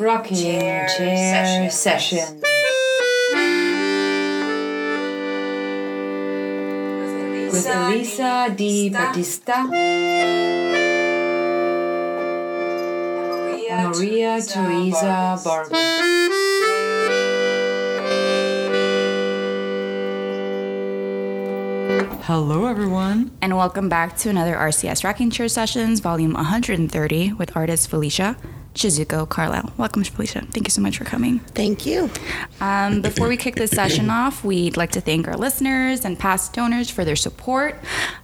Rocking Chair Sessions. With Elisa Di Battista and Maria Teresa Barber. Hello, everyone. And welcome back to another RCS Rocking Chair Sessions, volume 130, with artist Felicia Shizuko Carlisle. Welcome, Felicia. Thank you so much for coming. Thank you. Before we kick this session off, we'd like to thank our listeners and past donors for their support.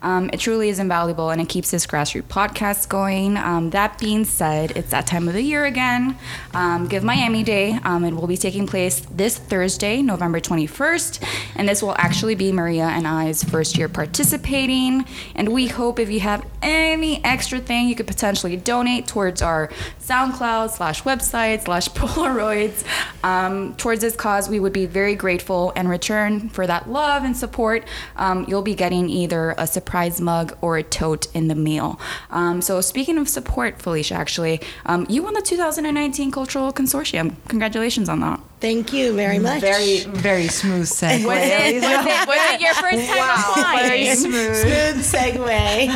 It truly is invaluable, and it keeps this grassroots podcast going. That being said, it's that time of the year again. Give Miami Day. It will be taking place this Thursday, November 21st, and this will actually be Maria and I's first year participating, and we hope if you have any extra thing you could potentially donate towards our SoundCloud/website/Polaroids towards this cause. We would be very grateful. In return for that love and support, you'll be getting either a surprise mug or a tote in the mail. So speaking of support, Felicia, actually, you won the 2019 Cultural Consortium. Congratulations on that. Thank you very much. Very smooth segue. Was it your first time applying? Very smooth segue.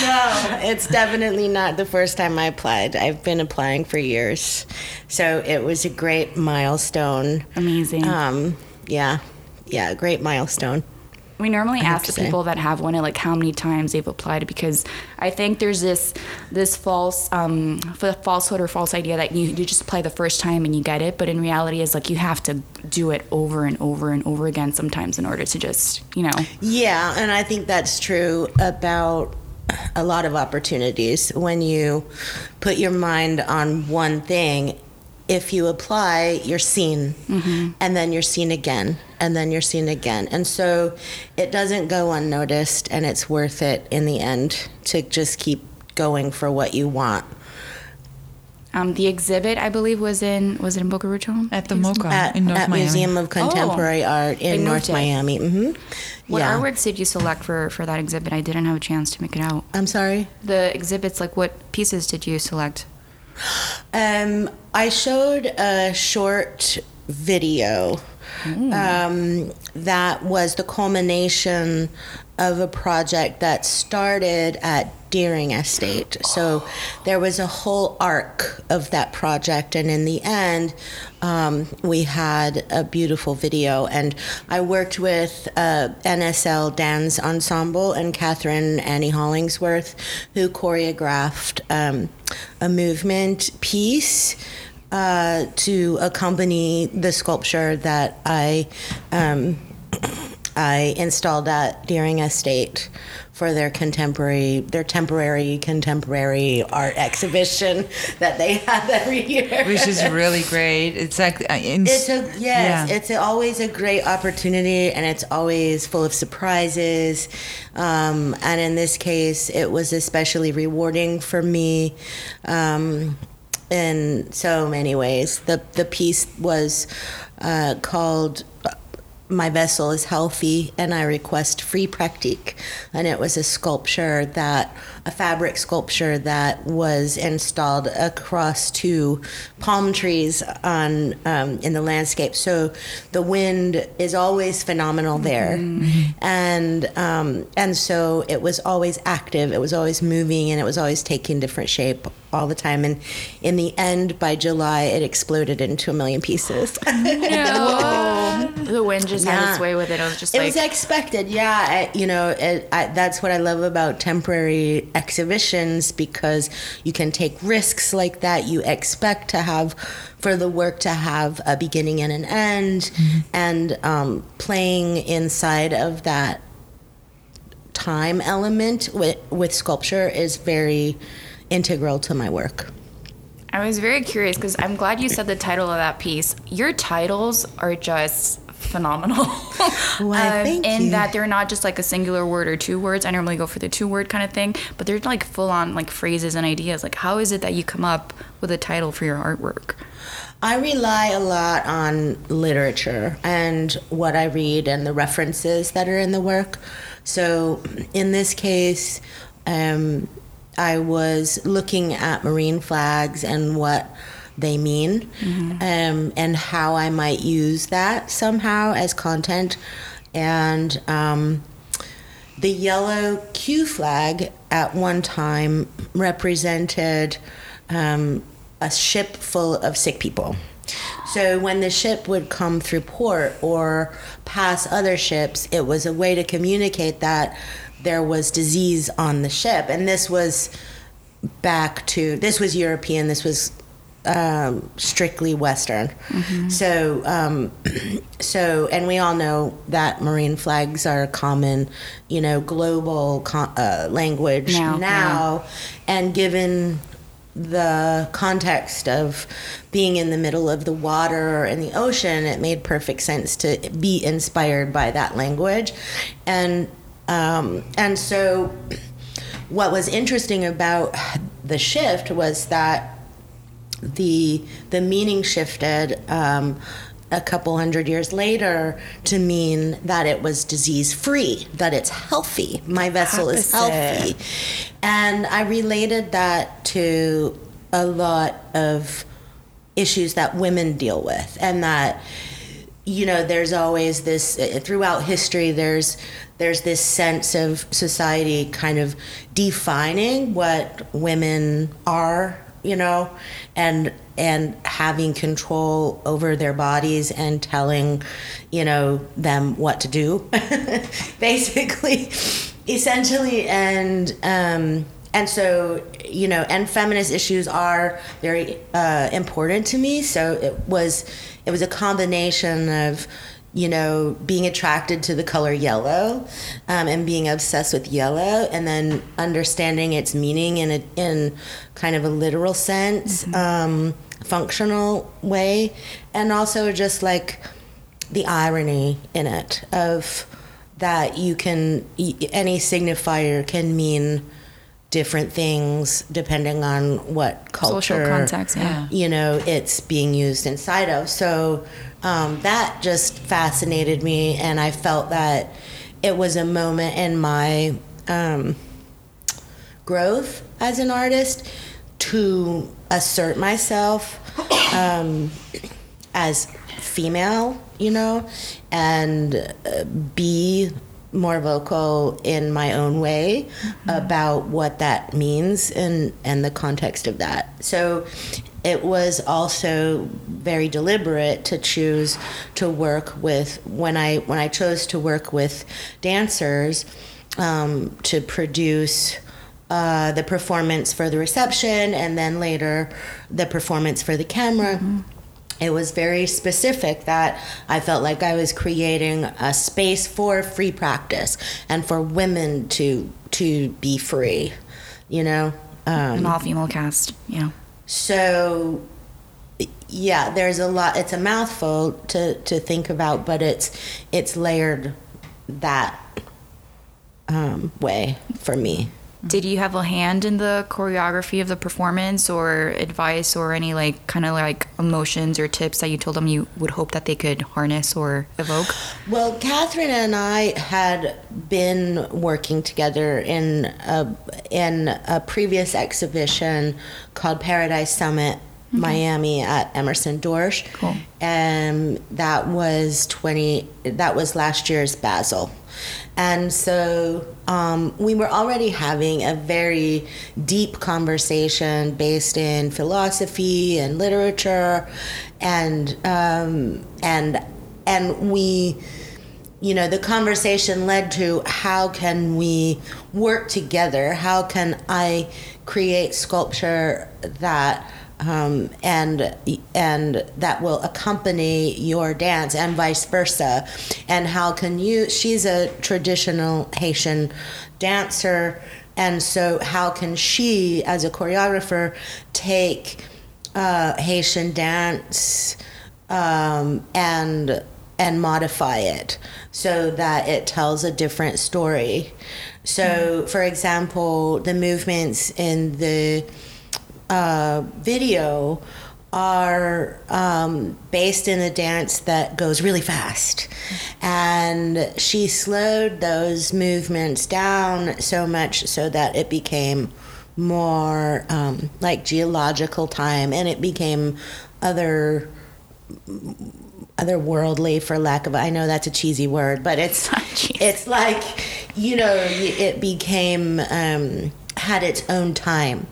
No, it's definitely not the first time I applied. I've been applying for years, so it was a great milestone. Amazing. Yeah, great milestone. We normally ask the people that have won it, like, how many times they've applied, because I think there's this falsehood or false idea that you just apply the first time and you get it, but in reality is, like, you have to do it over and over and over again sometimes in order to just, you know. Yeah, and I think that's true about a lot of opportunities. When you put your mind on one thing, if you apply, you're seen, mm-hmm. and then you're seen again, and then you're seen again. And so it doesn't go unnoticed, and it's worth it in the end to just keep going for what you want. The exhibit, I believe, was in Boca Raton? At the MOCA in North Miami. At Museum of Contemporary Art in North Miami. Mm-hmm. What artworks did you select for that exhibit? I didn't have a chance to make it out. I'm sorry? The exhibits, like, what pieces did you select? I showed a short video that was the culmination of a project that started at Deering Estate. So there was a whole arc of that project, and in the end, we had a beautiful video. And I worked with NSL Dance Ensemble and Catherine Annie Hollingsworth, who choreographed a movement piece to accompany the sculpture that I installed at Deering Estate for their temporary art exhibition that they have every year, which is really great. It's like it's always a great opportunity, and it's always full of surprises. And in this case, it was especially rewarding for me. In so many ways. The piece was called My Vessel is Healthy and I Request Free Pratique, and it was a fabric sculpture that was installed across two palm trees on in the landscape. So the wind is always phenomenal there, mm-hmm. And so it was always active, it was always moving, and it was always taking different shape all the time. And in the end, by July, it exploded into a million pieces. No. The wind just had its way with it. It was expected. Yeah. That's what I love about temporary exhibitions, because you can take risks like that. You expect to have, for the work to have a beginning and an end, mm-hmm. and playing inside of that time element with sculpture is very integral to my work. I was very curious, because I'm glad you said the title of that piece. Your titles are just phenomenal. Well, in that they're not just like a singular word or two words. I normally go for the two-word kind of thing, but they're like full-on like phrases and ideas. Like, how is it that you come up with a title for your artwork? I rely a lot on literature and what I read and the references that are in the work. So in this case, I was looking at marine flags and what they mean, and how I might use that somehow as content. And the yellow Q flag at one time represented a ship full of sick people. So when the ship would come through port or pass other ships, it was a way to communicate that there was disease on the ship. And this was back to, this was European, this was strictly Western. So, and we all know that marine flags are a common, you know, global language now. And given the context of being in the middle of the water and the ocean, it made perfect sense to be inspired by that language. And so what was interesting about the shift was that the meaning shifted a couple hundred years later to mean that it was disease-free, that it's healthy. My vessel is healthy. And I related that to a lot of issues that women deal with, and that, you know, there's always this, throughout history, there's this sense of society kind of defining what women are, you know, and having control over their bodies and telling, you know, them what to do, essentially. And so, you know, and feminist issues are very important to me. So it was a combination of, you know, being attracted to the color yellow and being obsessed with yellow, and then understanding its meaning in kind of a literal sense, functional way, and also just like the irony in it of that you can, any signifier can mean different things depending on what culture, social context, you know, it's being used inside of. So that just fascinated me, and I felt that it was a moment in my growth as an artist to assert myself as female, you know, and be more vocal in my own way about what that means and the context of that. So it was also very deliberate to choose to work with, when I chose to work with dancers to produce the performance for the reception and then later the performance for the camera. It was very specific that I felt like I was creating a space for free practice and for women to be free, you know. An all-female cast, yeah. So, yeah, there's a lot. It's a mouthful to think about, but it's layered that way for me. Did you have a hand in the choreography of the performance, or advice, or any like kind of like emotions or tips that you told them you would hope that they could harness or evoke? Well, Catherine and I had been working together in a previous exhibition called Paradise Summit, Miami at Emerson Dorsch. Cool. And that was last year's Basel. And so we were already having a very deep conversation based in philosophy and literature, and we, you know, the conversation led to how can we work together? How can I create sculpture that and that will accompany your dance and vice versa, and how can you, she's a traditional Haitian dancer, and so how can she as a choreographer take Haitian dance and modify it so that it tells a different story. So for example, the movements in the video are based in a dance that goes really fast, and she slowed those movements down so much so that it became more like geological time, and it became otherworldly, for lack of, I know that's a cheesy word, but it's it's like, you know, it became had its own time.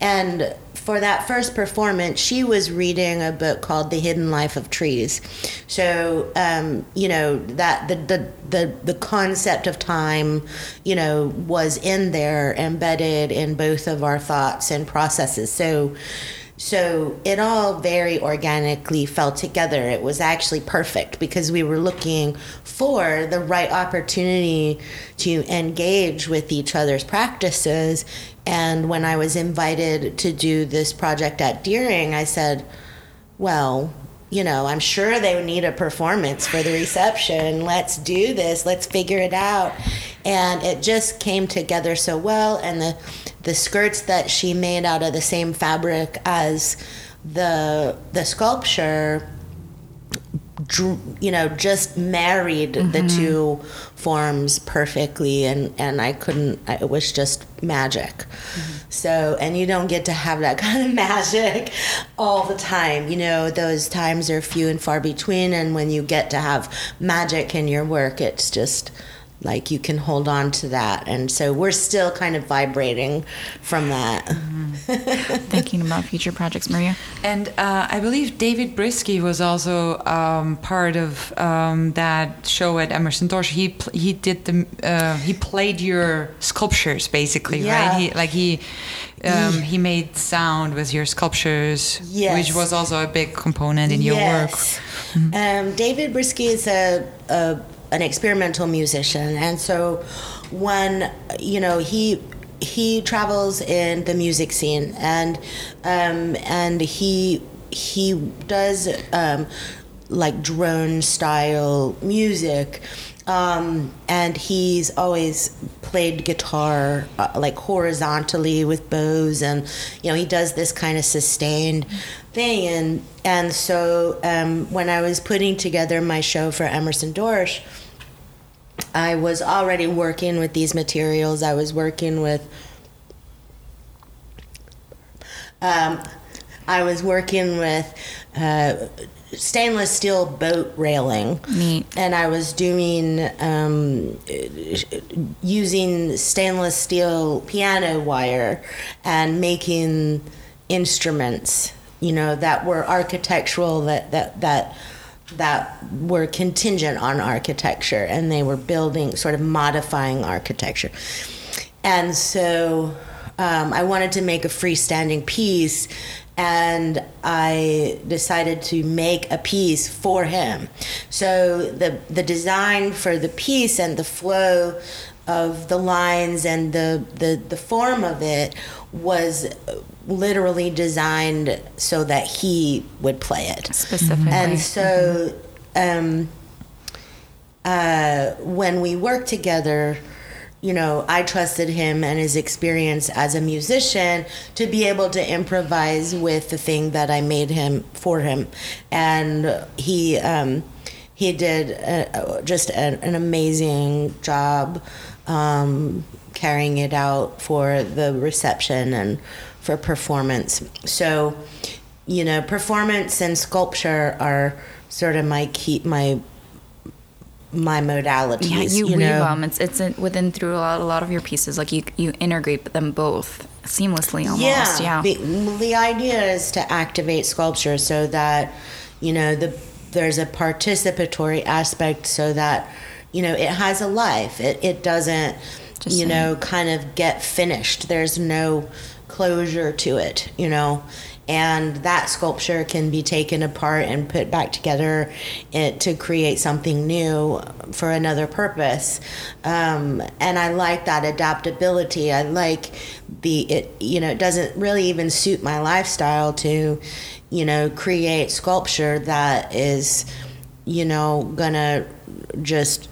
And for that first performance, she was reading a book called The Hidden Life of Trees. So you know, that the concept of time, you know, was in there, embedded in both of our thoughts and processes. So it all very organically fell together. It was actually perfect because we were looking for the right opportunity to engage with each other's practices. And when I was invited to do this project at Deering, I said, well, you know, I'm sure they need a performance for the reception. Let's do this. Let's figure it out. And it just came together so well. And the skirts that she made out of the same fabric as the sculpture, you know, just married the two forms perfectly. And I couldn't, it was just magic. So, and you don't get to have that kind of magic all the time. You know, those times are few and far between. And when you get to have magic in your work, it's just like you can hold on to that. And so we're still kind of vibrating from that. Thinking about future projects, Maria. And I believe David Brisky was also part of that show at Emerson Dorsch. He did the he played your sculptures, basically, right? He made sound with your sculptures, which was also a big component in your work. David Brisky is an experimental musician, and so when, you know, he travels in the music scene, and he does like drone style music, and he's always played guitar like horizontally with bows, and you know, he does this kind of sustained thing, and so when I was putting together my show for Emerson Dorsch, I was already working with these materials. I was working with stainless steel boat railing. And I was doing using stainless steel piano wire and making instruments, you know, that were architectural, that were contingent on architecture, and they were building, sort of modifying architecture. And so I wanted to make a freestanding piece, and I decided to make a piece for him. So the design for the piece and the flow of the lines and the form of it was literally designed so that he would play it specifically. And so when we worked together, you know, I trusted him and his experience as a musician to be able to improvise with the thing that I made him for him. And he did just an amazing job carrying it out for the reception and for performance. So, you know, performance and sculpture are sort of my modalities. Yeah, you weave them. It's within through a lot of your pieces. Like you integrate them both seamlessly, almost. Yeah. The idea is to activate sculpture so that, you know, there's a participatory aspect, so that, you know, it has a life. It doesn't just, you know, kind of get finished. There's no closure to it, you know, and that sculpture can be taken apart and put back together to create something new for another purpose. And I like that adaptability. I like it doesn't really even suit my lifestyle to, you know, create sculpture that is, you know, gonna just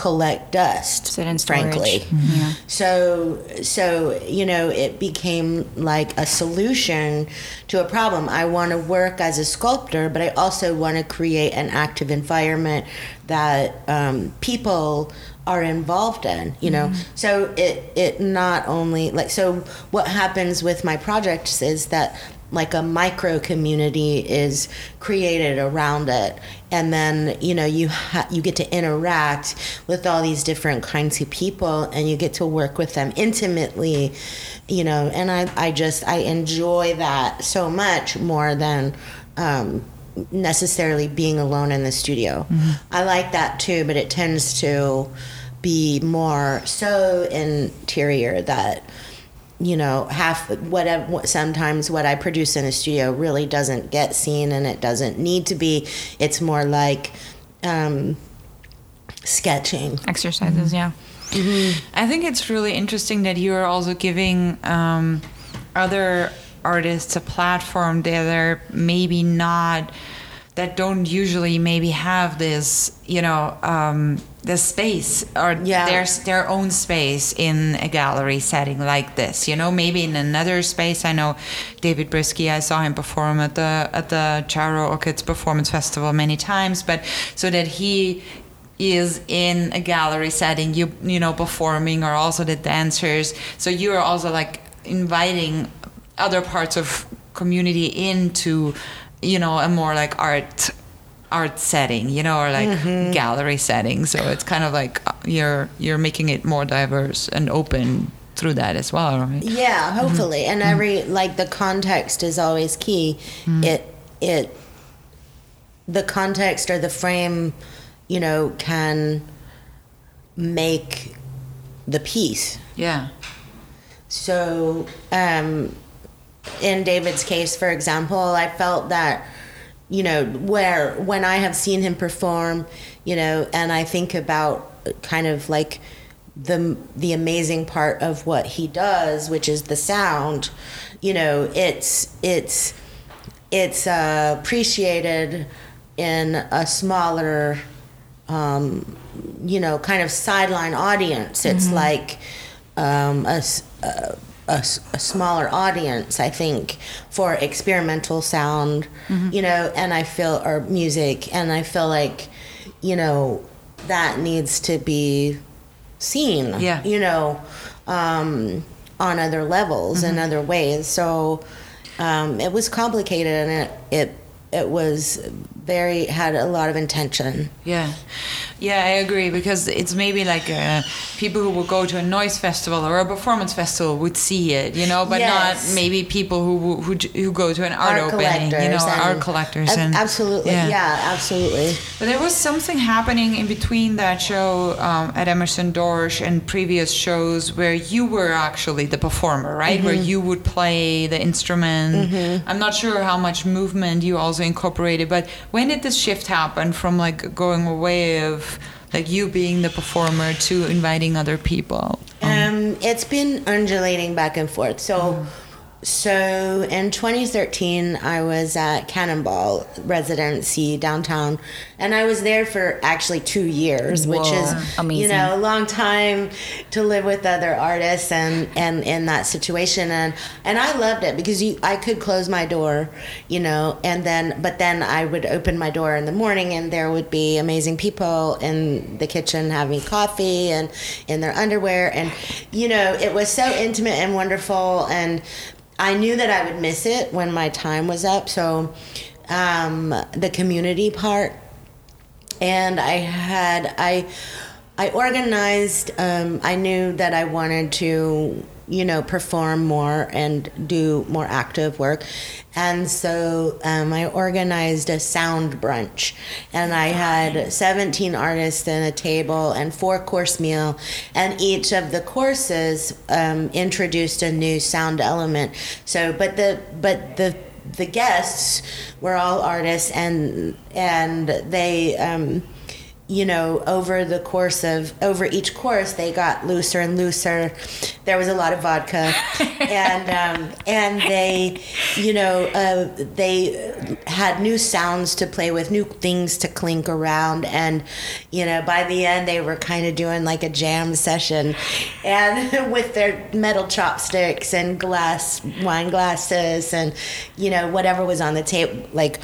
collect dust, sit in storage, frankly. Yeah. So, you know, it became like a solution to a problem. I want to work as a sculptor, but I also want to create an active environment that people are involved in, you know. Mm-hmm. So it not only, like, so what happens with my projects is that like a micro community is created around it, and then, you know, you get to interact with all these different kinds of people, and you get to work with them intimately, you know. And I enjoy that so much more than necessarily being alone in the studio. Mm-hmm. I like that too, but it tends to be more so interior that, you know, sometimes what I produce in a studio really doesn't get seen, and it doesn't need to be. It's more like sketching exercises. Mm-hmm. Yeah. Mm-hmm. I think it's really interesting that you are also giving other artists a platform that are maybe not, that don't usually maybe have this, you know, the space, or yeah, their own space in a gallery setting like this, you know, maybe in another space. I know David Brisky, I saw him perform at the Charo Orchids Performance Festival many times, but so that he is in a gallery setting, you know, performing, or also the dancers. So you are also like inviting other parts of community into, you know, a more like art setting, you know, or like mm-hmm. gallery setting. So it's kind of like you're making it more diverse and open through that as well, right? Yeah, hopefully. Mm-hmm. And every, like, the context is always key. Mm-hmm. It the context or the frame, you know, can make the piece. Yeah. So in David's case, for example, I felt that, you know, when I have seen him perform, you know, and I think about kind of like the amazing part of what he does, which is the sound, you know, it's appreciated in a smaller, you know, kind of sideline audience. It's mm-hmm. like a smaller audience, I think, for experimental sound, mm-hmm. you know, and I feel, or music, and I feel like, you know, that needs to be seen, yeah, you know, on other levels, mm-hmm. in other ways. So it was complicated, and it was very, had a lot of intention. Yeah. Yeah, I agree, because it's maybe like people who would go to a noise festival or a performance festival would see it, you know, but yes, not maybe people who go to an art opening, you know, art collectors. And absolutely, yeah, absolutely. But there was something happening in between that show at Emerson Dorsch and previous shows where you were actually the performer, right? Mm-hmm. Where you would play the instrument. Mm-hmm. I'm not sure how much movement you also incorporated, but when did this shift happen from like going away of like you being the performer to inviting other people? It's been undulating back and forth. So in 2013, I was at Cannonball Residency downtown, and I was there for actually 2 years, which is amazing. You know, a long time to live with other artists and in that situation, and I loved it because I could close my door, you know, but then I would open my door in the morning, and there would be amazing people in the kitchen having coffee and in their underwear, and you know, it was so intimate and wonderful, and I knew that I would miss it when my time was up. So the community part, and I organized. I knew that I wanted to, you know, perform more and do more active work, and so I organized a sound brunch, and I had 17 artists in a table and 4-course meal, and each of the courses introduced a new sound element. So, but the guests were all artists, and they you know, over the course of, over each course, they got looser and looser. There was a lot of vodka. And they, you know, they had new sounds to play with, new things to clink around. And, you know, by the end, they were kind of doing like a jam session, and with their metal chopsticks and glass, wine glasses, and, you know, whatever was on the table, like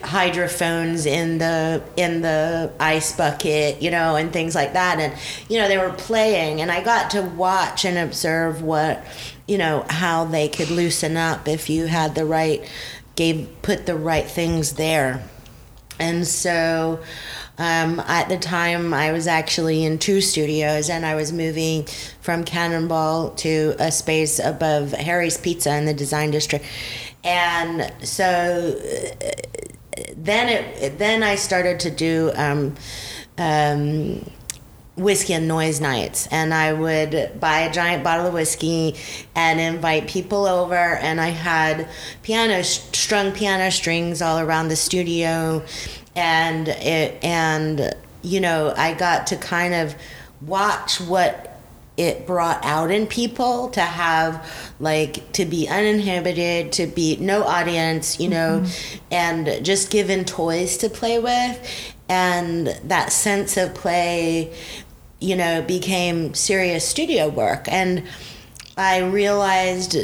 hydrophones in the ice bucket, you know, and things like that. And, you know, they were playing, and I got to watch and observe what, you know, how they could loosen up if you had the right, put the right things there. And so at the time I was actually in 2 studios, and I was moving from Cannonball to a space above Harry's Pizza in the Design District. And so then I started to do whiskey and noise nights, and I would buy a giant bottle of whiskey and invite people over, and I had strung piano strings all around the studio, and you know, I got to kind of watch what it brought out in people to have, like, to be uninhibited, to be no audience, you know, mm-hmm. and just given toys to play with. And that sense of play, you know, became serious studio work. And I realized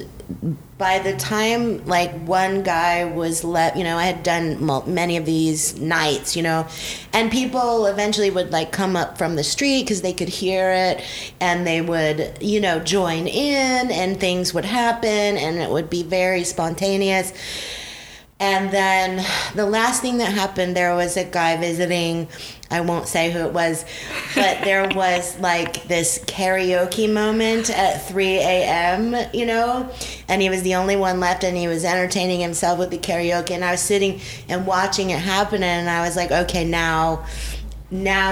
by the time, like, one guy was left, you know, I had done many of these nights, you know, and people eventually would, like, come up from the street because they could hear it, and they would, you know, join in, and things would happen, and it would be very spontaneous. And then the last thing that happened, there was a guy visiting, I won't say who it was, but there was like this karaoke moment at 3 a.m., you know, and he was the only one left, and he was entertaining himself with the karaoke, and I was sitting and watching it happen, and I was like, okay, now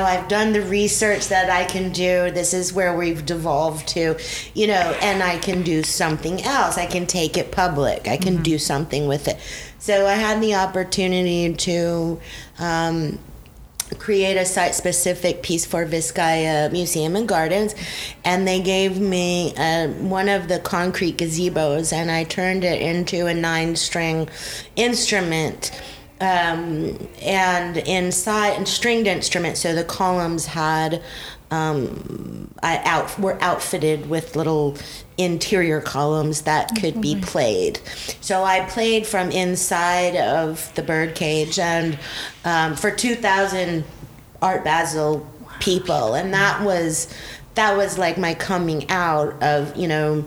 I've done the research that I can do. This is where we've devolved to, you know, and I can do something else. I can take it public. I can mm-hmm. do something with it. So I had the opportunity to create a site-specific piece for Vizcaya Museum and Gardens, and they gave me one of the concrete gazebos, and I turned it into a 9-string instrument, and inside, and stringed instrument, so the columns had were outfitted with little interior columns that could be played. So I played from inside of the birdcage, and for 2,000 Art Basel people, and that was like my coming out of, you know,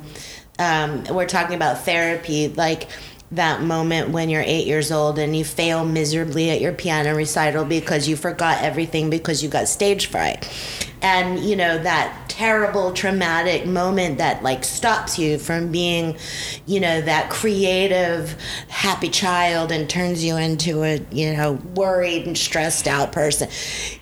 we're talking about therapy, like that moment when you're 8 years old and you fail miserably at your piano recital because you forgot everything because you got stage fright. And, you know, that terrible traumatic moment that, like, stops you from being, you know, that creative, happy child and turns you into a, you know, worried and stressed out person,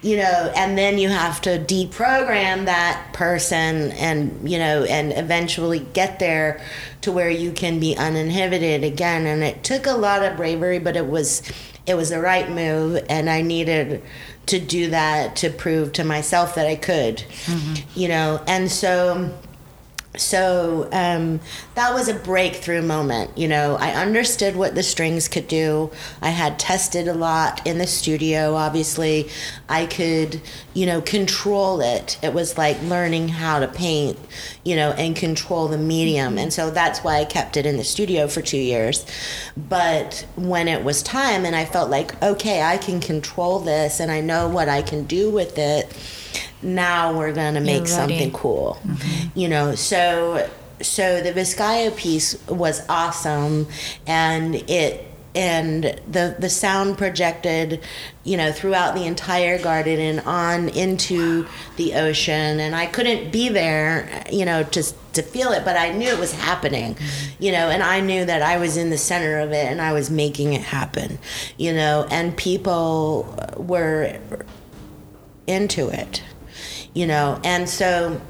you know, and then you have to deprogram that person and, you know, and eventually get there to where you can be uninhibited again. And it took a lot of bravery, but it was the right move, and I needed to do that to prove to myself that I could, mm-hmm. you know. And so that was a breakthrough moment, you know. I understood what the strings could do. I had tested a lot in the studio, obviously. I could, you know, control it. It was like learning how to paint, you know, and control the medium. And so that's why I kept it in the studio for 2 years. But when it was time and I felt like, okay, I can control this and I know what I can do with it, now we're going to make something cool, mm-hmm. you know. So the Vizcaya piece was awesome, and the sound projected, you know, throughout the entire garden and on into the ocean. And I couldn't be there, you know, just to feel it, but I knew it was happening, you know, and I knew that I was in the center of it and I was making it happen, you know, and people were into it, you know. And so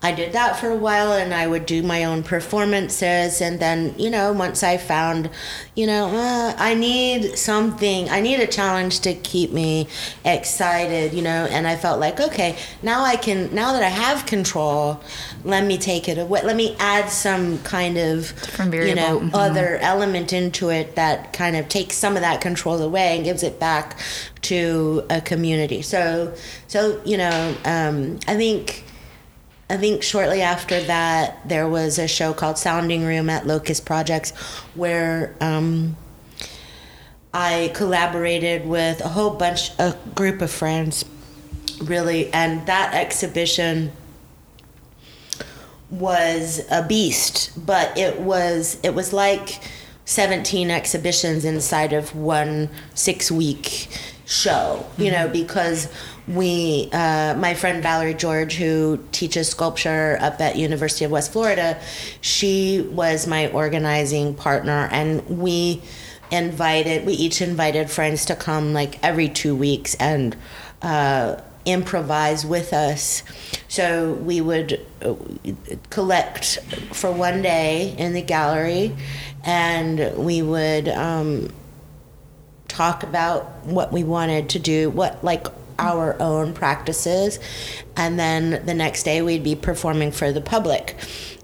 I did that for a while, and I would do my own performances. And then, you know, once I found, you know, I need something, I need a challenge to keep me excited, you know, and I felt like, okay, now that I have control, let me take it away. Let me add some kind of, you know, mm-hmm. other element into it that kind of takes some of that control away and gives it back to a community. So, you know, I think shortly after that, there was a show called Sounding Room at Locust Projects where I collaborated with a group of friends, really. And that exhibition was a beast, but it was like 17 exhibitions inside of one 6-week show, you know, because we, my friend Valerie George, who teaches sculpture up at University of West Florida, she was my organizing partner, and we each invited friends to come like every 2 weeks and improvise with us. So we would collect for one day in the gallery, and we would talk about what we wanted to do, what like our own practices, and then the next day we'd be performing for the public.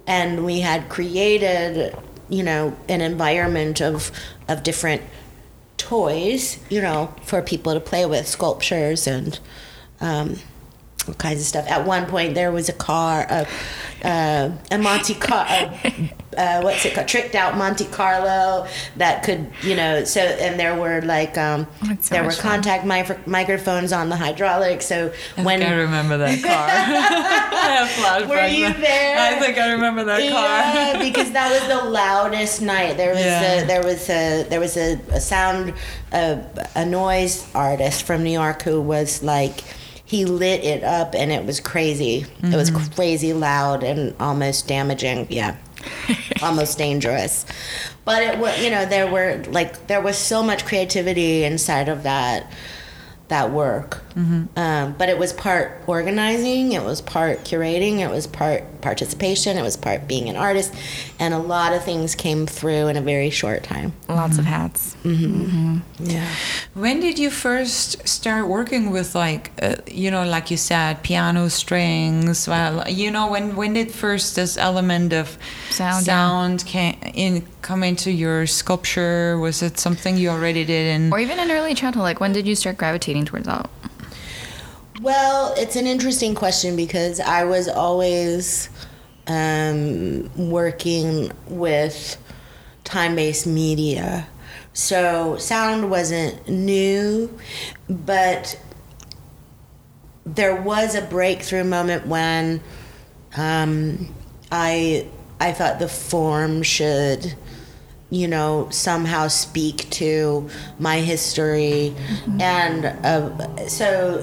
And we had created, you know, an environment of different toys, you know, for people to play with, sculptures and all kinds of stuff. At one point there was a Monte Carlo, tricked out Monte Carlo that could, you know, so, and there were like, there were contact microphones on the hydraulics. So I remember that car. Were you there? I think I remember that car. Yeah, because that was the loudest night. There was a noise artist from New York who was like, he lit it up, and it was crazy. Mm-hmm. It was crazy loud and almost damaging. Yeah. Almost dangerous. But it was, you know, there was so much creativity inside of that work. Mm-hmm. But it was part organizing, it was part curating, it was part participation, it was part being an artist, and a lot of things came through in a very short time. Lots mm-hmm. of hats. Mm-hmm. Mm-hmm. Yeah. When did you first start working with, like, you know, like you said, piano strings? Well, you know, when did first this element of sound come into your sculpture? Was it something you already did, or even in early childhood? Like, when did you start gravitating towards that? Well, it's an interesting question because I was always working with time-based media. So sound wasn't new, but there was a breakthrough moment when I thought the form should, you know, somehow speak to my history. Mm-hmm. And so,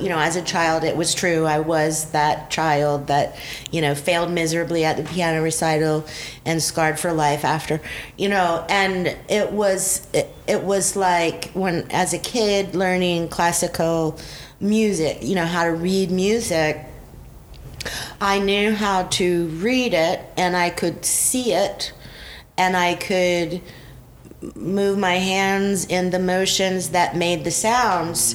you know, as a child, it was true. I was that child that, you know, failed miserably at the piano recital and scarred for life after, you know. And it was like when, as a kid, learning classical music, you know, how to read music, I knew how to read it, and I could see it, and I could move my hands in the motions that made the sounds,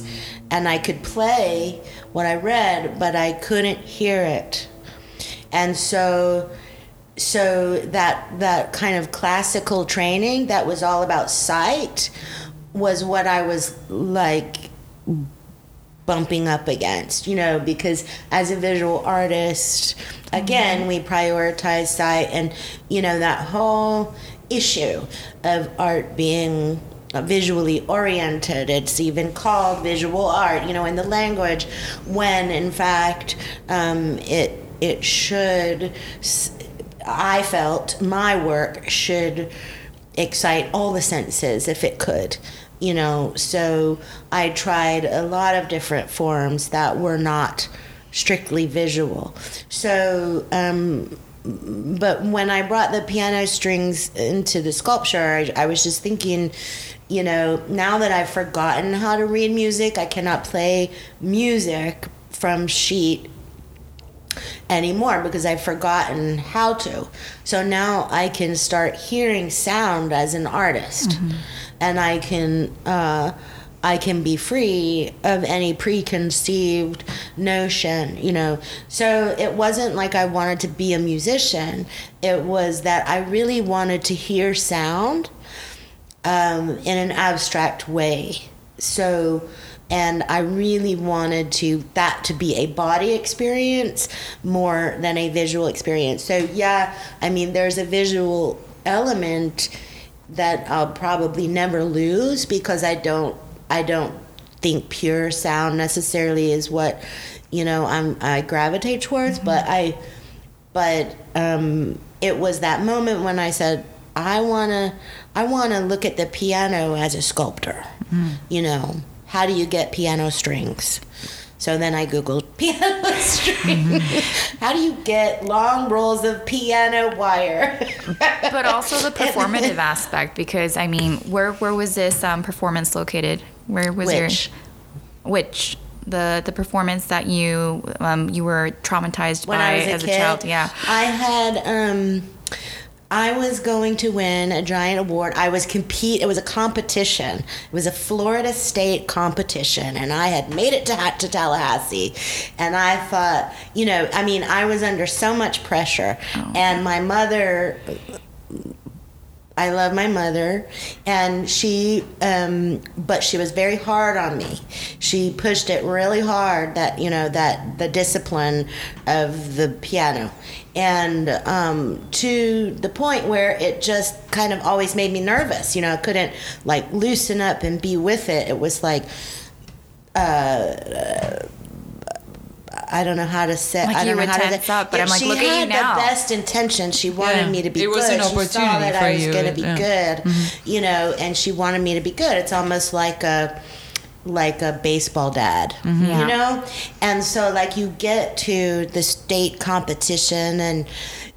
and I could play what I read, but I couldn't hear it. And so that kind of classical training that was all about sight was what I was like bumping up against, you know, because as a visual artist, again, we prioritize sight, and, you know, that whole issue of art being visually oriented. It's even called visual art, you know, in the language, when in fact it should, I felt my work should excite all the senses if it could. You know, so I tried a lot of different forms that were not strictly visual. So, but when I brought the piano strings into the sculpture, I was just thinking, you know, now that I've forgotten how to read music, I cannot play music from sheet anymore because I've forgotten how to. So now I can start hearing sound as an artist, mm-hmm. and I can be free of any preconceived notion, you know. So it wasn't like I wanted to be a musician. It was that I really wanted to hear sound in an abstract way. So, and I really wanted that to be a body experience more than a visual experience. So yeah, I mean, there's a visual element that I'll probably never lose because I don't think pure sound necessarily is what, you know, I gravitate towards, mm-hmm. but it was that moment when I said, I wanna look at the piano as a sculptor, mm-hmm. you know, how do you get piano strings? So then I Googled piano string. Mm-hmm. How do you get long rolls of piano wire? But also the performative aspect, because, I mean, where was this performance located? Where was the performance that you you were traumatized when by as a child? Yeah, I had. I was going to win a giant award. It was a competition. It was a Florida State competition, and I had made it to Tallahassee. And I thought, you know, I mean, I was under so much pressure. Oh. And my mother, I love my mother, and she, but she was very hard on me. She pushed it really hard that, you know, that the discipline of the piano. And to the point where it just kind of always made me nervous. You know, I couldn't, like, loosen up and be with it. It was like, I don't know how to say. Like, I don't know how to tense up, but I'm like, look at you now. She had the best intention. She wanted me to be good. It was an opportunity for you. She saw that I was going to be good, mm-hmm. you know, and she wanted me to be good. It's almost like a baseball dad, mm-hmm. you know? And so, like, you get to the state competition and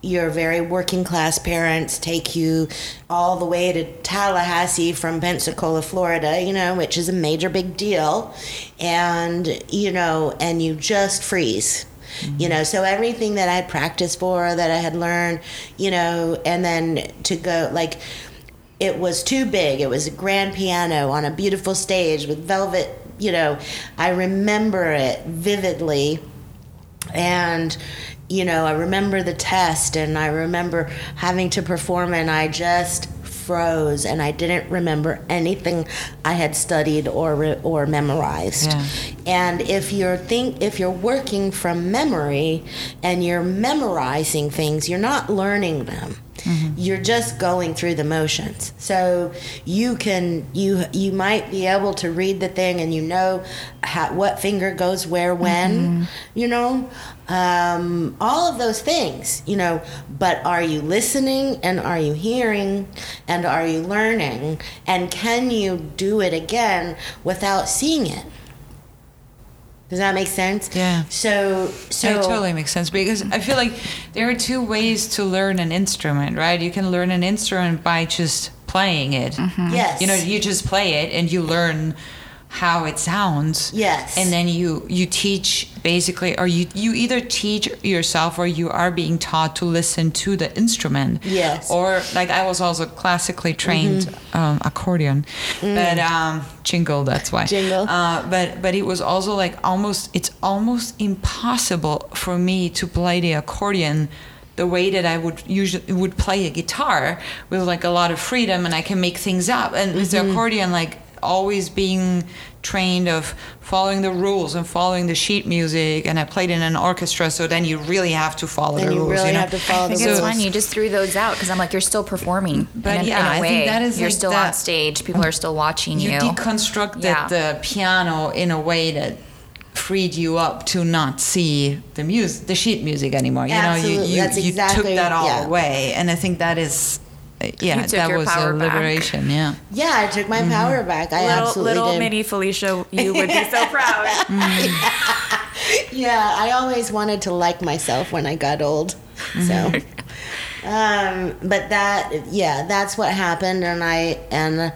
your very working class parents take you all the way to Tallahassee from Pensacola, Florida, you know, which is a major big deal. And, you know, and you just freeze, mm-hmm. you know? So everything that I had practiced for, that I had learned, you know, and then to go, like, it was too big. It was a grand piano on a beautiful stage with velvet, you know. I remember it vividly. And, you know, I remember the test, and I remember having to perform, and I just froze, and I didn't remember anything I had studied or memorized. Yeah. And if you're working from memory and you're memorizing things, you're not learning them. Mm-hmm. You're just going through the motions. So you might be able to read the thing, and you know what finger goes where when, mm-hmm. you know, all of those things, you know. But are you listening, and are you hearing, and are you learning, and can you do it again without seeing it? Does that make sense? Yeah. So it totally makes sense, because I feel like there are two ways to learn an instrument, right? You can learn an instrument by just playing it. Mm-hmm. Yes. You know, you just play it and you learn how it sounds. Yes. And then you teach basically, or you either teach yourself or you are being taught to listen to the instrument. Yes. Or, like, I was also classically trained, mm-hmm. Accordion, mm. but jingle, that's why. Jingle. But it was also like it's almost impossible for me to play the accordion the way that I would usually play a guitar, with like a lot of freedom, and I can make things up. And mm-hmm. with the accordion, like, always being trained of following the rules and following the sheet music, and I played in an orchestra, so then you really have to follow the rules. You really have to follow the rules. I think it's funny you just threw those out, because I'm like, you're still performing, but in a way. I think that is, you're like still on stage, people are still watching you. You deconstructed the piano in a way that freed you up to not see the sheet music anymore. Absolutely. You know, you exactly, took that all away, and I think that is. Yeah, that was a liberation. Back. Yeah. Yeah, I took my mm-hmm. power back. I absolutely did. Little mini Felicia, you would be so proud. Mm. Yeah, I always wanted to like myself when I got old. Mm-hmm. So, but that's what happened, and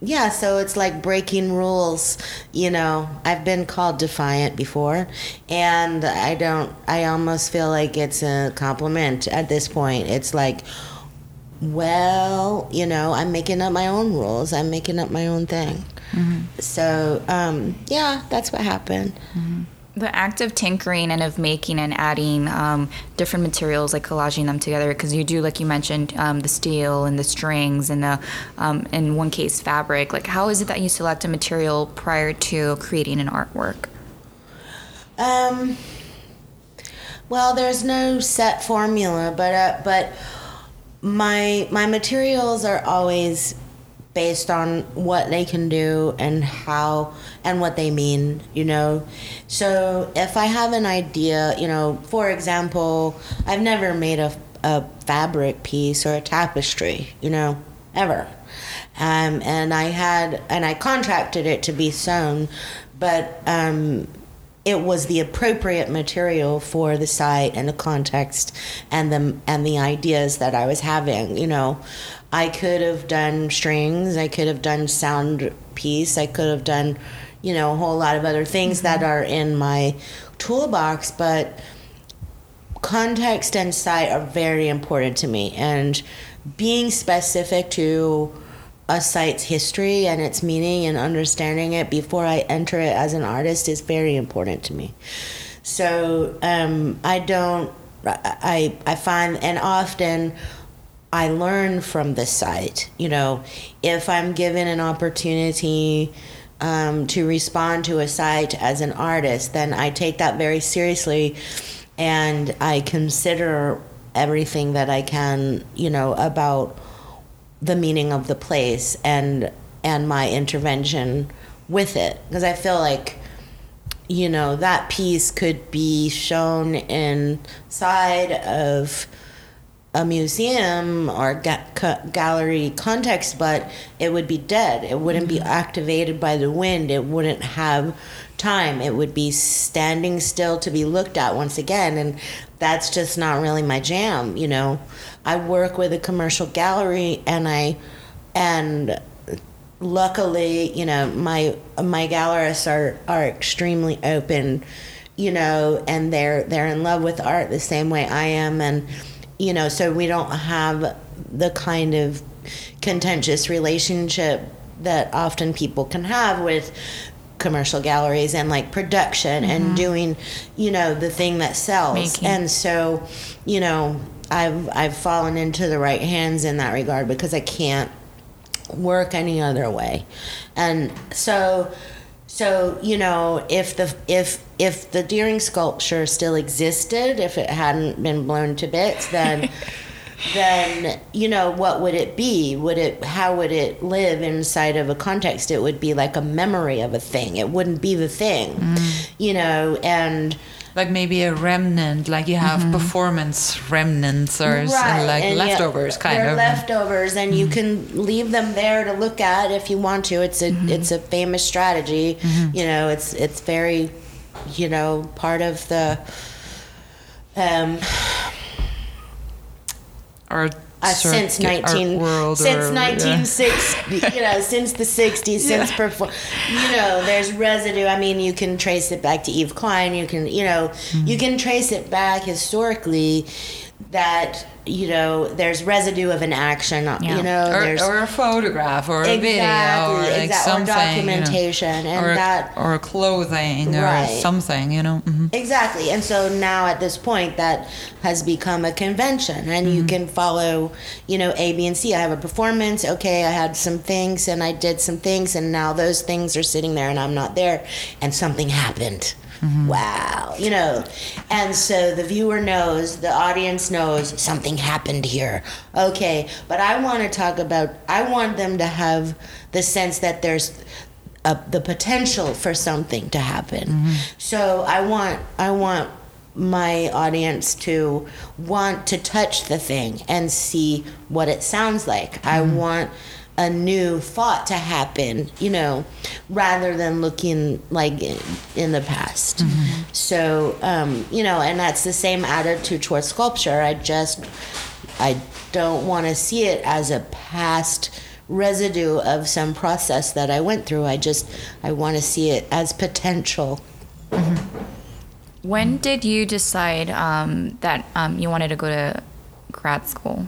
Yeah, so it's like breaking rules, you know. I've been called defiant before, and I almost feel like it's a compliment at this point. It's like, well, you know, I'm making up my own rules. I'm making up my own thing. Mm-hmm. So, yeah, that's what happened. Mm-hmm. The act of tinkering and of making and adding different materials, like collaging them together, because you do, like you mentioned, the steel and the strings and the, in one case, fabric. Like, how is it that you select a material prior to creating an artwork? Well, there's no set formula, but my materials are always based on what they can do and how and what they mean, you know. So if I have an idea, you know, for example, I've never made a fabric piece or a tapestry, you know, ever. And I contracted it to be sewn, but it was the appropriate material for the site and the context and the ideas that I was having, you know. I could have done strings, I could have done sound piece, I could have done, you know, a whole lot of other things that are in my toolbox, but context and site are very important to me, and being specific to a site's history and its meaning and understanding it before I enter it as an artist is very important to me. So I find, and often I learn from the site, you know, if I'm given an opportunity to respond to a site as an artist, then I take that very seriously, and I consider everything that I can, you know, about the meaning of the place and my intervention with it, because I feel like, you know, that piece could be shown inside of a museum or gallery context, but it would be dead. It wouldn't be activated by the wind. It wouldn't have time. It would be standing still to be looked at once again, and that's just not really my jam, you know. I work with a commercial gallery, and luckily, you know, my gallerists are extremely open, you know, and they're in love with art the same way I am, and you know, so we don't have the kind of contentious relationship that often people can have with commercial galleries and like production and doing, you know, the thing that sells. And so, you know, I've fallen into the right hands in that regard, because I can't work any other way. And so, you know, if the Deering sculpture still existed, if it hadn't been blown to bits, then then, you know, what would it be? How would it live inside of a context? It would be like a memory of a thing. It wouldn't be the thing, you know, and like maybe a remnant, like you have performance remnants or like and leftovers, kind of. Leftovers, and you can leave them there to look at if you want to. It's a famous strategy, you know. It's very, you know, part of the art since 1960, you know, since the 60s, since you know, there's residue. I mean, you can trace it back to Eve Klein. You can, you know, you can trace it back historically. That, you know, there's residue of an action, you know, or a photograph or a video or like something, or documentation, you know, or clothing or something, you know. Exactly. And so now at this point that has become a convention, and you can follow, you know, A, B, and C. I have a performance, okay, I had some things and I did some things, and now those things are sitting there and I'm not there, and something happened. Wow, you know, and so the viewer knows, the audience knows something happened here. Okay, but I want them to have the sense that there's the potential for something to happen. So I want my audience to want to touch the thing and see what it sounds like. I want a new thought to happen, you know, rather than looking like in the past. So, you know, and that's the same attitude towards sculpture. I don't want to see it as a past residue of some process that I went through. I want to see it as potential. Mm-hmm. When did you decide that you wanted to go to grad school?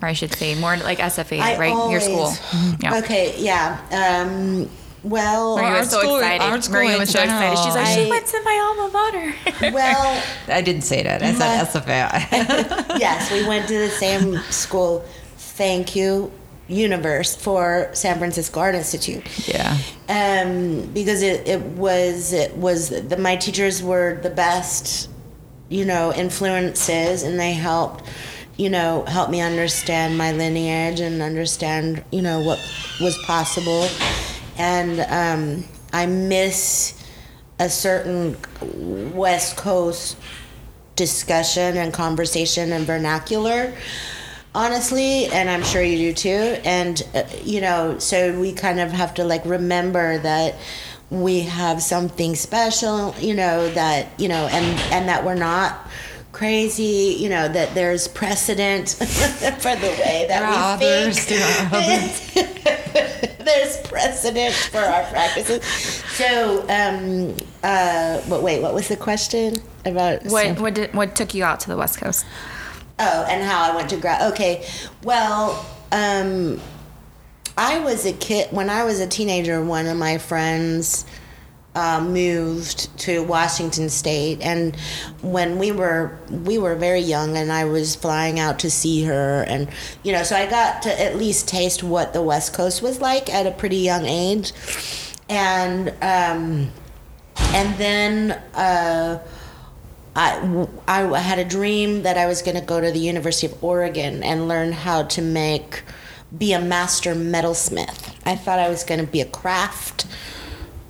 Or I should say more like SFA, right? Your school. Yeah. Okay, yeah. Well, Maria was so excited. Maria was so excited. She's like, she went to my alma mater. Well, I didn't say that. I said SFA. Yes, we went to the same school. Thank you, universe, for San Francisco Art Institute. Yeah. Because it was my teachers were the best, influences, and they helped me understand my lineage and understand, what was possible. And I miss a certain West Coast discussion and conversation and vernacular, honestly, and I'm sure you do too. And, so we kind of have to, remember that we have something special, that, and that we're not crazy, that there's precedent for the way that we think. There's precedent for our practices. So, but wait, what was the question about? What took you out to the West Coast? Oh, and how I went to grad. Okay, well, I was a kid when I was a teenager. One of my friends moved to Washington State, and when we were very young, and I was flying out to see her, and so I got to at least taste what the West Coast was like at a pretty young age, and then I had a dream that I was going to go to the University of Oregon and learn how to be a master metalsmith. I thought I was going to be a craft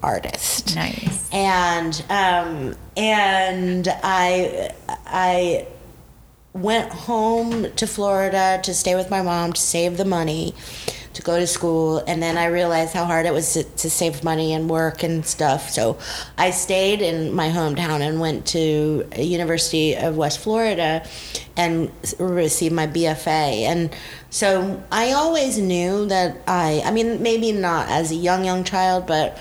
artist. Nice. And I went home to Florida to stay with my mom to save the money to go to school, and then I realized how hard it was to save money and work and stuff. So I stayed in my hometown and went to University of West Florida and received my BFA. And so I always knew that I mean, maybe not as a young child, but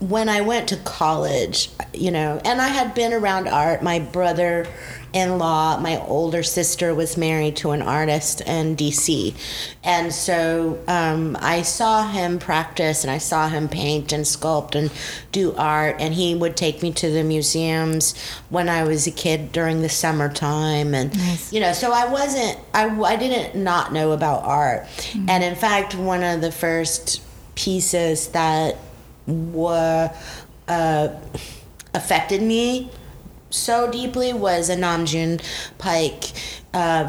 when I went to college, and I had been around art. My brother-in-law, my older sister, was married to an artist in D.C. And so I saw him practice, and I saw him paint and sculpt and do art, and he would take me to the museums when I was a kid during the summertime. And, nice. So I didn't not know about art. Mm-hmm. And in fact, one of the first pieces that were affected me so deeply was a Nam June Paik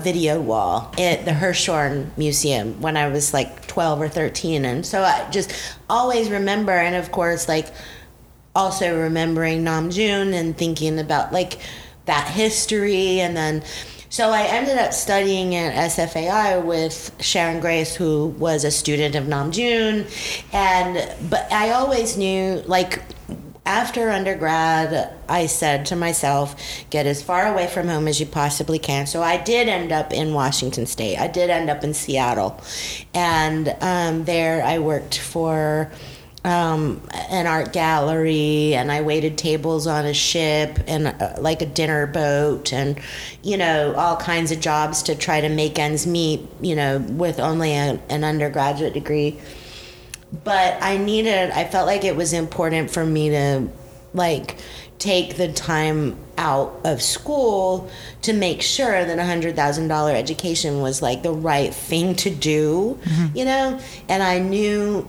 video wall at the Hirshhorn Museum when I was 12 or 13, and so I just always remember, and of course also remembering Nam June and thinking about that history. And then so I ended up studying at SFAI with Sharon Grace, who was a student of Nam June, but I always knew, after undergrad, I said to myself, get as far away from home as you possibly can. So I did end up in Washington State. I did end up in Seattle, and there I worked for an art gallery, and I waited tables on a ship and a dinner boat, and all kinds of jobs to try to make ends meet, with only an undergraduate degree. But I felt like it was important for me to take the time out of school to make sure that $100,000 education was the right thing to do. Mm-hmm. And I knew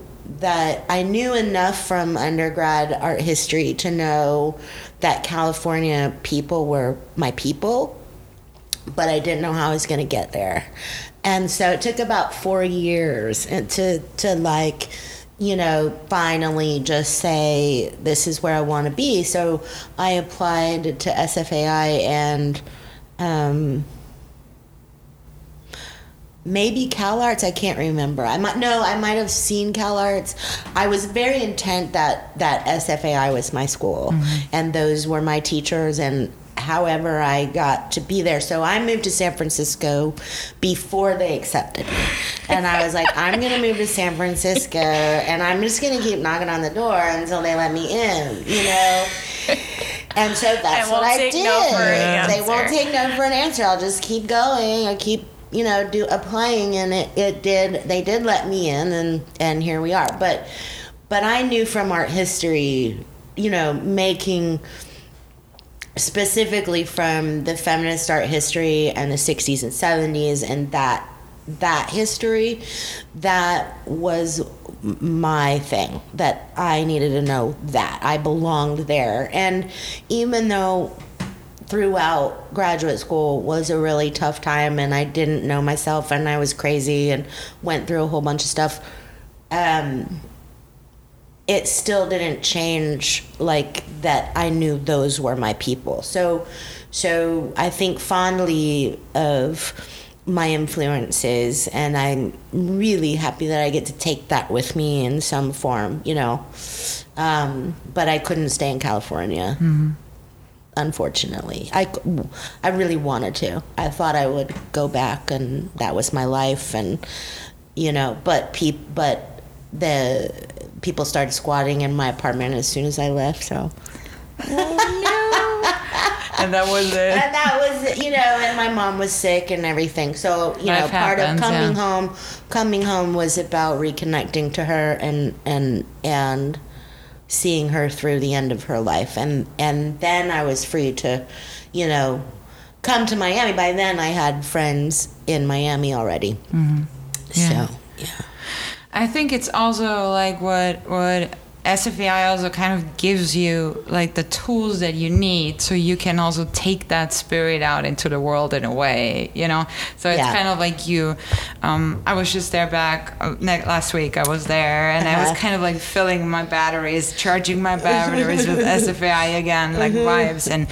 enough from undergrad art history to know that California people were my people, but I didn't know how I was going to get there. And so it took about 4 years to finally just say, this is where I want to be. So I applied to SFAI and maybe CalArts, I can't remember. I might have seen CalArts. I was very intent that SFAI was my school, mm-hmm. and those were my teachers, and however I got to be there. So I moved to San Francisco before they accepted me. And I was like, I'm going to move to San Francisco, and I'm just going to keep knocking on the door until they let me in, you know? And so that's what I did. They won't take no for an answer. I'll just keep going. I keep, you know, applying, and they did let me in, and here we are. But I knew from art history, you know, making specifically from the feminist art history and the 60s and 70s and that history, that was my thing, that I needed to know that I belonged there. And even though throughout graduate school was a really tough time and I didn't know myself and I was crazy and went through a whole bunch of stuff, it still didn't change, like, that I knew those were my people. So I think fondly of my influences, and I'm really happy that I get to take that with me in some form, you know. But I couldn't stay in California, unfortunately. I really wanted to. I thought I would go back, and that was my life, and, you know, but the people started squatting in my apartment as soon as I left, so. Oh, no. And that was it. And that was it, you know, and my mom was sick and everything. So, you know, part of coming home was about reconnecting to her and seeing her through the end of her life. And then I was free to, you know, come to Miami. By then I had friends in Miami already. Mm-hmm. Yeah. So, yeah. I think it's also like what SFEI also kind of gives you, like, the tools that you need so you can also take that spirit out into the world in a way, you know? So it's kind of like you, I was just there last week I was there, and I was kind of like charging my batteries with SFEI again, like vibes. And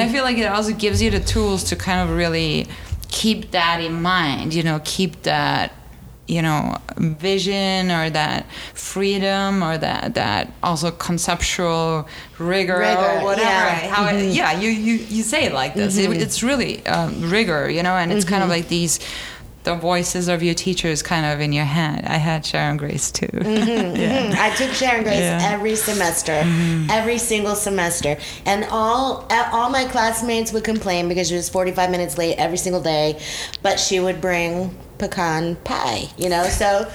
I feel like it also gives you the tools to kind of really keep that in mind, you know, keep that, you know, vision or that freedom or that also conceptual rigor or whatever. Yeah, you say it like this. It's really rigor, you know, and it's kind of like the voices of your teachers kind of in your head. I had Sharon Grace too. I took Sharon Grace every semester, every single semester. And all my classmates would complain because she was 45 minutes late every single day, but she would bring pecan pie, you know, so,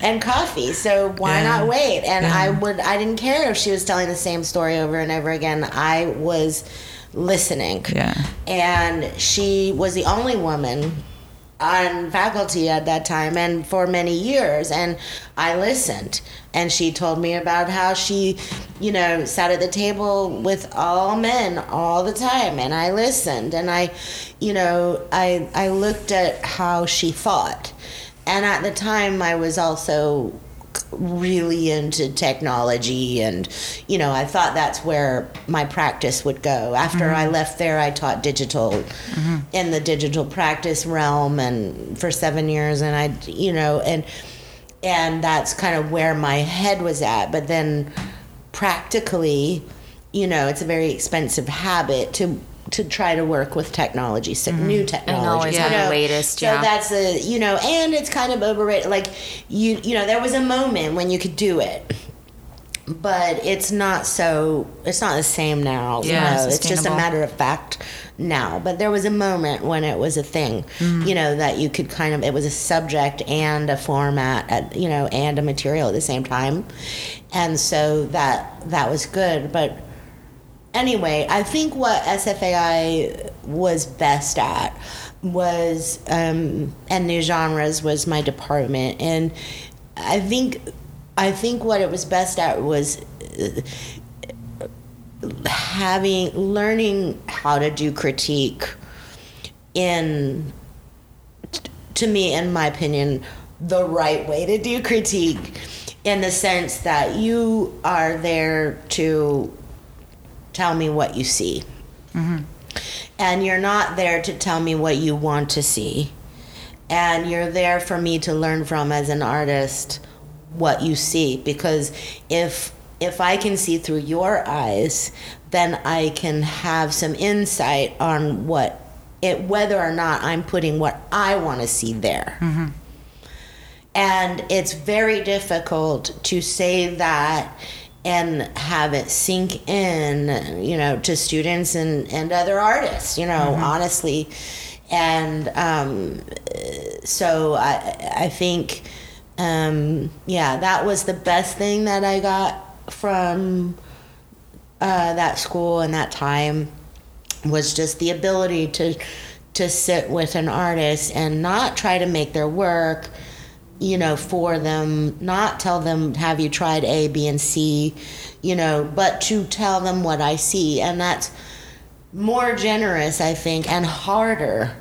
and coffee, so why not wait? And I didn't care if she was telling the same story over and over again. I was listening. Yeah. And she was the only woman on faculty at that time and for many years, and I listened, and she told me about how she, you know, sat at the table with all men all the time, and I listened, and I, you know, I looked at how she thought. And at the time I was also really into technology, and, you know, I thought that's where my practice would go. After I left there, I taught digital in the digital practice realm, and for 7 years, and I, you know, and that's kind of where my head was at. But then practically, you know, it's a very expensive habit to try to work with technology, new technology, and always the latest. So that's a, you know, and it's kind of overrated. Like, you know, there was a moment when you could do it, but it's not the same now. Yeah, you know, it's just a matter of fact now. But there was a moment when it was a thing, you know, that you could kind of, it was a subject and a format, you know, and a material at the same time, and so that was good, but. Anyway, I think what SFAI was best at was, and new genres was my department, and I think what it was best at was learning how to do critique in, to me, in my opinion, the right way to do critique, in the sense that you are there to tell me what you see. And you're not there to tell me what you want to see. And you're there for me to learn from, as an artist, what you see. Because if if I can see through your eyes, then I can have some insight on what it, whether or not I'm putting what I want to see there. Mm-hmm. And it's very difficult to say that and have it sink in, you know, to students and other artists, you know, mm-hmm. honestly. And so I think, yeah, that was the best thing that I got from that school and that time, was just the ability to sit with an artist and not try to make their work, you know, for them, not tell them, have you tried A, B, and C, you know, but to tell them what I see. And that's more generous, I think, and harder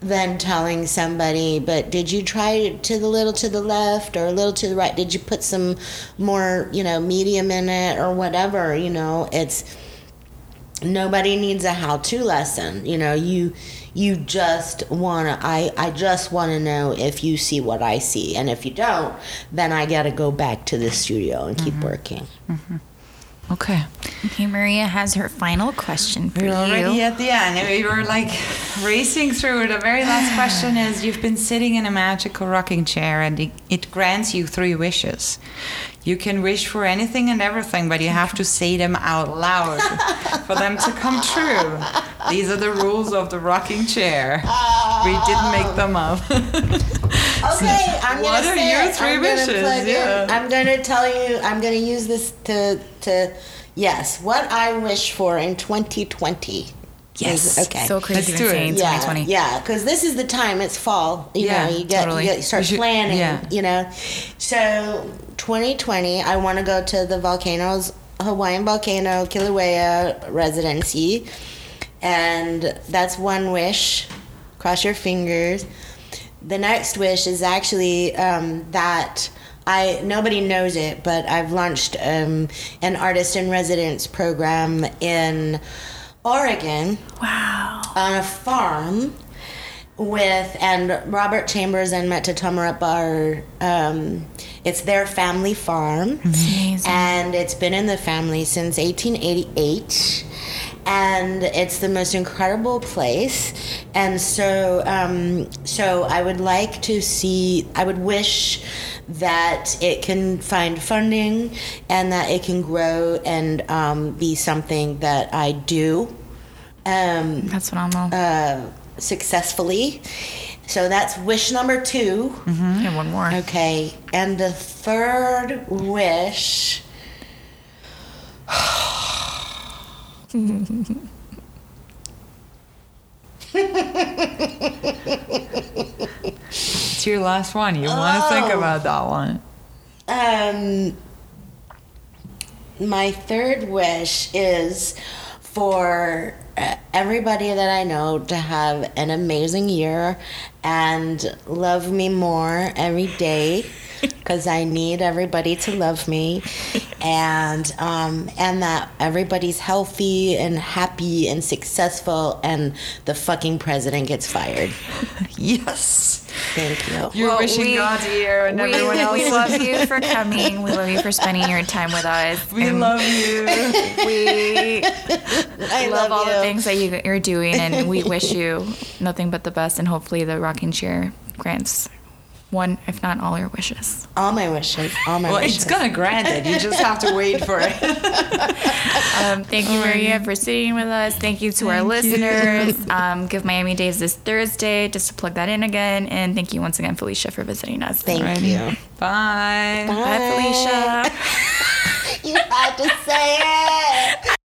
than telling somebody, but did you try to the little to the left or a little to the right? Did you put some more, you know, medium in it or whatever? You know, it's, nobody needs a how-to lesson. You know, you just wanna, I just wanna know if you see what I see, and if you don't, then I gotta go back to the studio and mm-hmm. keep working. Mm-hmm. Okay. Okay, Maria has her final question for you. We're already at the end. We were like racing through. The very last question is, you've been sitting in a magical rocking chair and it grants you 3 wishes. You can wish for anything and everything, but you have to say them out loud for them to come true. These are the rules of the rocking chair. We didn't make them up. Okay, I'm going to say your 3 wishes? Yeah. I'm going to tell you, I'm going to use this to yes, what I wish for in 2020. Yes. Okay. So crazy. Let's do it. Yeah, because this is the time. It's fall. You know, you start planning. Yeah. You know, so 2020, I want to go to the Hawaiian volcano, Kilauea Residency, and that's one wish. Cross your fingers. The next wish is actually that. Nobody knows it, but I've launched an artist in residence program in Oregon. Wow. On a farm with, and Robert Chambers and Metta Tomerup are, it's their family farm. Amazing. And it's been in the family since 1888. And it's the most incredible place. And so I would like to see, I would wish that it can find funding and that it can grow and be something that I do. That's phenomenal. Successfully. So that's wish number 2. Mm-hmm. And one more. Okay. And the third wish... It's your last one. You want to think about that one. My third wish is for everybody that I know to have an amazing year and love me more every day, because I need everybody to love me. And that everybody's healthy and happy and successful, and the fucking president gets fired. Yes. Thank you. You're wishing God's year and everyone else. We love you for coming. We love you for spending your time with us. We love you. I love all you. The things that you're doing, and we wish you nothing but the best, and hopefully the rocking chair grants one, if not all your wishes. All my wishes. Well, it's going to grant it. You just have to wait for it. Thank you, Maria, for sitting with us. Thank you to our listeners. Give Miami Days this Thursday, just to plug that in again. And thank you once again, Felicia, for visiting us. Thank you. Bye. Bye, Felicia. You had to say it.